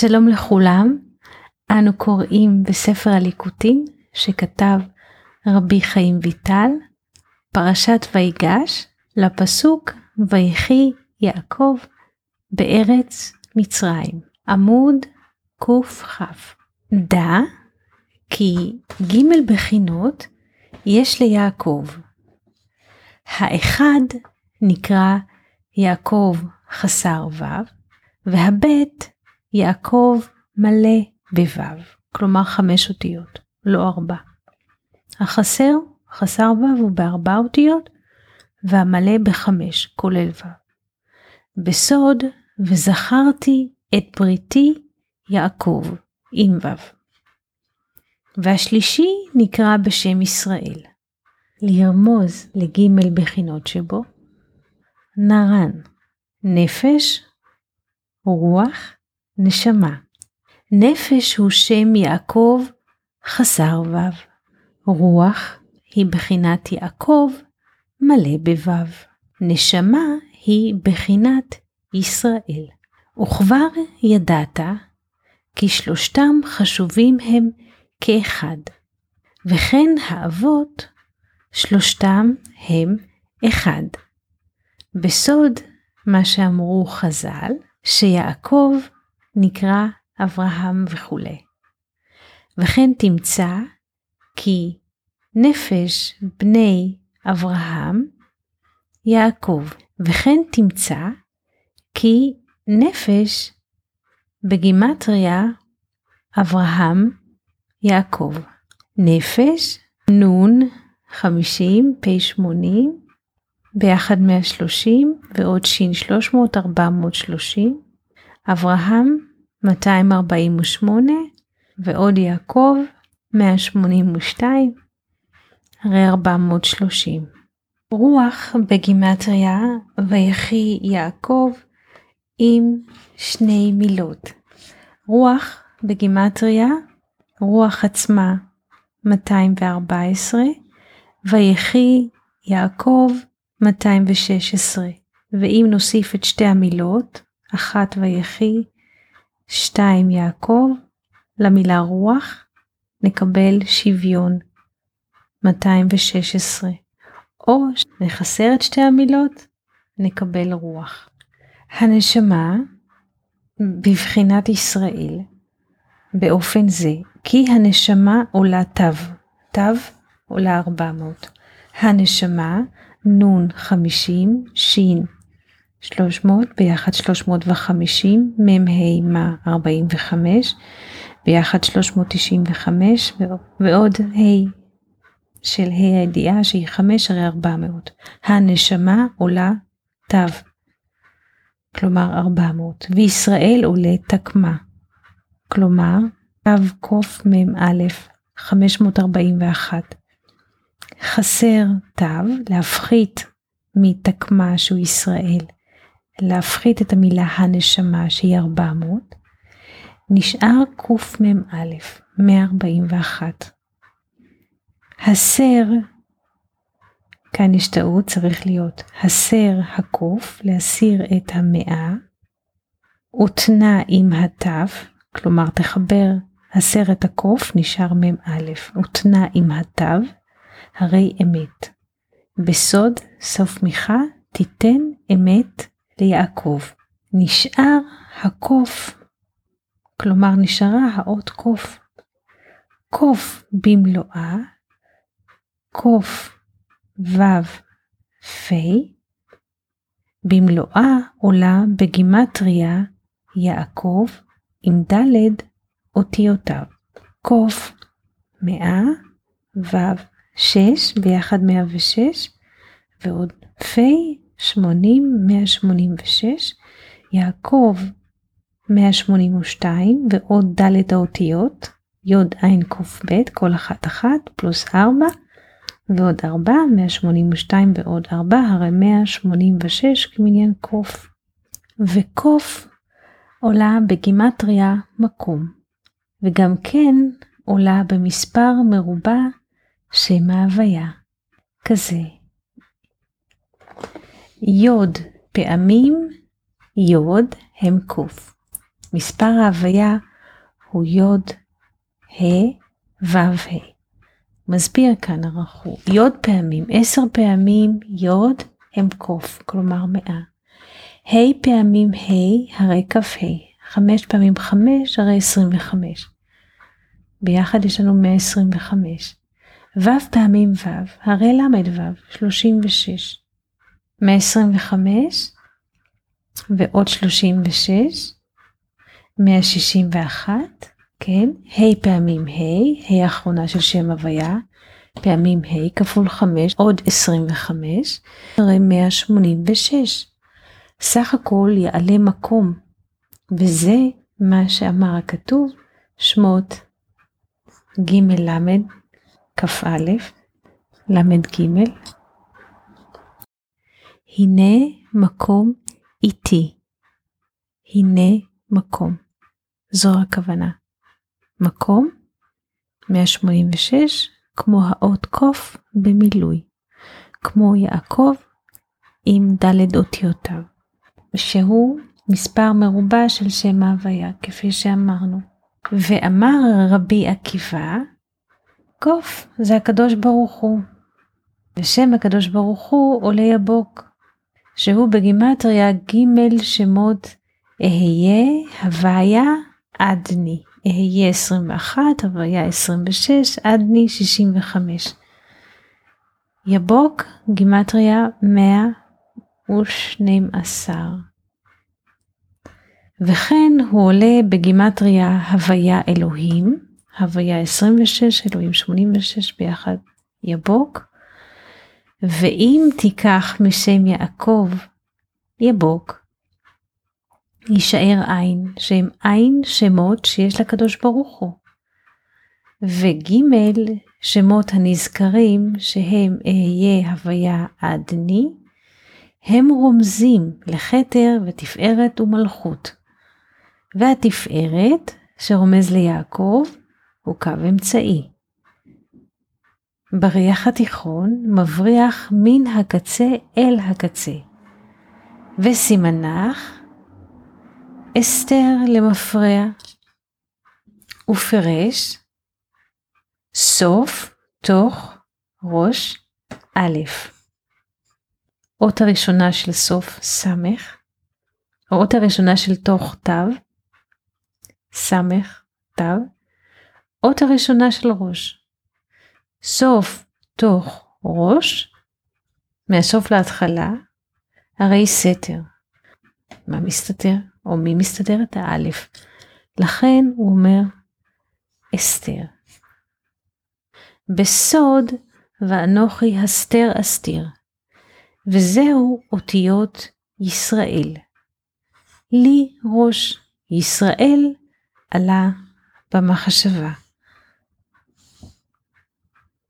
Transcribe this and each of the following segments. שלום לכולם, אנו קוראים בספר הליקוטים שכתב רבי חיים ויטל, פרשת ויגש, לפסוק ויחי יעקב בארץ מצרים, עמוד ק"ח. דע כי ג' בחינות יש ליעקב. האחד נקרא יעקב חסר וו, והבית יעקב מלא בוו, כלומר 5 אותיות, לא 4. החסר, חסר וו הוא ב4 אותיות, והמלא ב5, כולל וו. בסוד וזכרתי את בריתי יעקב, עם וו. והשלישי נקרא בשם ישראל, לרמוז לג' בחינות שבו, נרן, נפש, רוח, נשמה. נפש הוא שם יעקב חסר וו, רוח היא בחינת יעקב מלא בוו, נשמה היא בחינת ישראל. וכבר ידעת כי שלושתם חשובים הם כאחד, וכן האבות שלושתם הם אחד. בסוד מה שאמרו חז"ל, שיעקב נקרא אברהם וכו'. וכן תמצא כי נפש בני אברהם יעקב, וכן תמצא כי נפש בגימטריה אברהם יעקב. נפש נון 50 פי 80 ביחד 130 ועוד שין 300 430, אברהם 248 ועוד יעקב 182, הרי 430. רוח בגימטריה ויחי יעקב עם 2 מילות. רוח בגימטריה רוח עצמה 214, ויחי יעקב 216, ואם נוסיף את 2 המילות, 1 ויחי 2 יעקב, למילה רוח נקבל שוויון 216, או נחסר את 2 המילות נקבל רוח. הנשמה בבחינת ישראל באופן זה, כי הנשמה עולה תו עולה 400. הנשמה נון 50, שין 300, ביחד 350, מם הימה 45, ביחד 395, ועוד ה' של ה' הידיעה שהיא 5, הרי 400. הנשמה עולה תו, כלומר 400, וישראל עולה תקמה, כלומר תו קוף מם א' 541. חסר תו, להפחית מתקמה שהוא ישראל, להפחית את המילה הנשמה שהיא 400, נשאר קוף מם א' 141. הסר, כאן יש טעות, צריך להיות הסר הקוף, להסיר את המאה, ותנה עם התו, כלומר תחבר הסר את הקוף, נשאר מם א', ותנה עם התו, הרי אמת. בסוד סוף מיכה תיתן אמת ליעקב. נשאר הקוף, כלומר נשארה האות קוף. קוף במלואה, קוף וו פי, במלואה עולה בגימטריה יעקב עם ד' אותיותיו. קוף 100 וו 6 ביחד 106 ועוד פי 80 186, יעקב 182 ועוד ד' האותיות יוד עין קוף ב' כל אחת אחת פלוס 4 ועוד 4 182 ועוד 4 הרי 186 כמניין קוף. וקוף עולה בגימטריה מקום, וגם כן עולה במספר מרובע שם ההוויה, כזה יוד פעמים יוד הם קוף, מספר ההוויה הוא יוד ה וו ה. מסביר כאן הרחוב. יוד פעמים, 10 פעמים יוד הם קוף, כלומר 100. ה פעמים ה הרי כף ה. 5 פעמים 5 הרי 25. ביחד יש לנו 125. וו פעמים וו הרי למד וו 36. 125 ועוד 36, 161, כן? ה' פעמים ה', ה' האחרונה של שם הוויה, פעמים ה' כפול 5, עוד 25, הרי 186. סך הכל יעלה מקום, וזה מה שאמר הכתוב, שמות ג' למד כ"א, למד ג'. הנה מקום איתי. הנה מקום. זו הכוונה. מקום 186 כמו האות קוף במילוי. כמו יעקב עם ד' אותיותיו. שהוא מספר מרובע של שם ההוויה כפי שאמרנו. ואמר רבי עקיבא, קוף זה הקדוש ברוך הוא. ושם הקדוש ברוך הוא עולה יבוק. שהוא בגימטריה ג' שמות אהיה, הוויה, עדני. אהיה 21, הוויה 26, עדני 65. יבוק גימטריה 112. וכן הוא עולה בגימטריה הוויה אלוהים, הוויה 26, אלוהים 86 ביחד יבוק. ואם תיקח משם יעקב יבוק, יישאר עין, שהם עין שמות שיש לקדוש ברוך הוא. וגימל שמות הנזכרים שהם אהיה הוויה עדני, הם רומזים לחתר ותפארת ומלכות. והתפארת שרומז ליעקב הוא קו אמצעי. בריח התיכון מבריח מן הקצה אל הקצה. וסימנך אסתר למפרע. ופרש סוף תוך ראש א'. אות הראשונה של סוף סמך. אות הראשונה של תוך תו. סמך תו. אות הראשונה של ראש. סוף תוך ראש, מהסוף להתחלה, הרי סתר. מה מסתתר? או מי מסתתר את האלף? לכן הוא אומר אסתר. בסוד ואנוכי הסתר אסתיר. וזהו אותיות ישראל. לי ראש ישראל עלה במחשבה.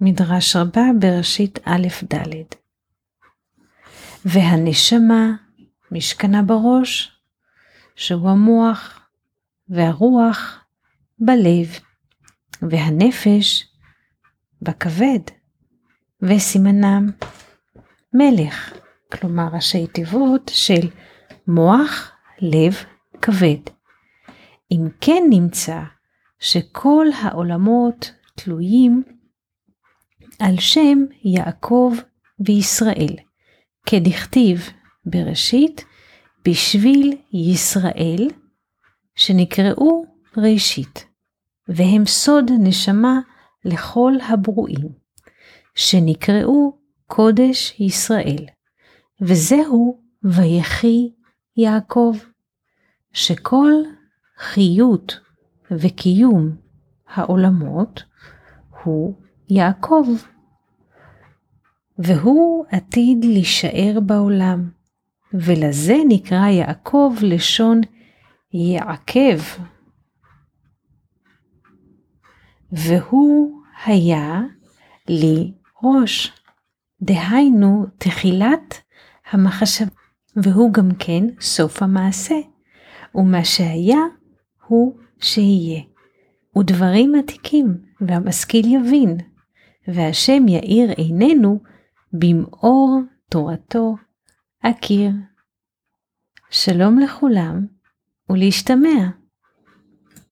מדרש רבה בראשית א' ד'. והנשמה משכנה בראש, שהוא המוח, והרוח בלב, והנפש בכבד, וסימנם מלך, כלומר ראשי תיבות של מוח, לב, כבד. אם כן נמצא שכל העולמות תלויים על שם יעקב וישראל, כדכתיב בראשית, בשביל ישראל, שנקראו ראשית, והם סוד נשמה לכל הברואים, שנקראו קודש ישראל, וזהו ויחי יעקב, שכל חיות וקיום העולמות הוא יעקב, והוא עתיד להישאר בעולם, ולזה נקרא יעקב לשון יעקב, והוא היה לי ראש, דהיינו תחילת המחשבה, והוא גם כן סוף המעשה, ומה שהיה הוא שיהיה, ודברים עתיקים, והמשכיל יבין, והשם יאיר עינינו במאור תורתו הכיר. שלום לכולם ולהשתמע.